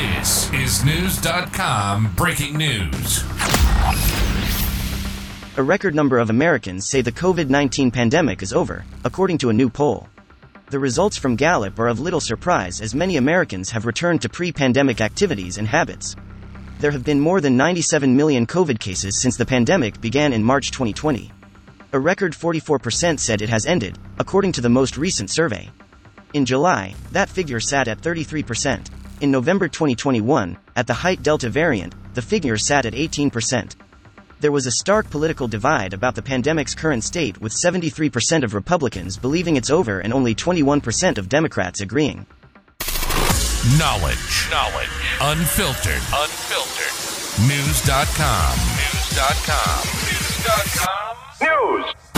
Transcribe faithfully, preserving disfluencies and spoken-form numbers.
This is News dot com Breaking News. A record number of Americans say the COVID nineteen pandemic is over, according to a new poll. The results from Gallup are of little surprise, as many Americans have returned to pre-pandemic activities and habits. There have been more than ninety-seven million COVID cases since the pandemic began in March twenty twenty. A record forty-four percent said it has ended, according to the most recent survey. In July, that figure sat at thirty-three percent. In November twenty twenty-one, at the height Delta variant, the figure sat at eighteen percent. There was a stark political divide about the pandemic's current state, with seventy-three percent of Republicans believing it's over and only twenty-one percent of Democrats agreeing. Knowledge. Knowledge. Unfiltered. Unfiltered. News dot com. News dot com. News dot com. News.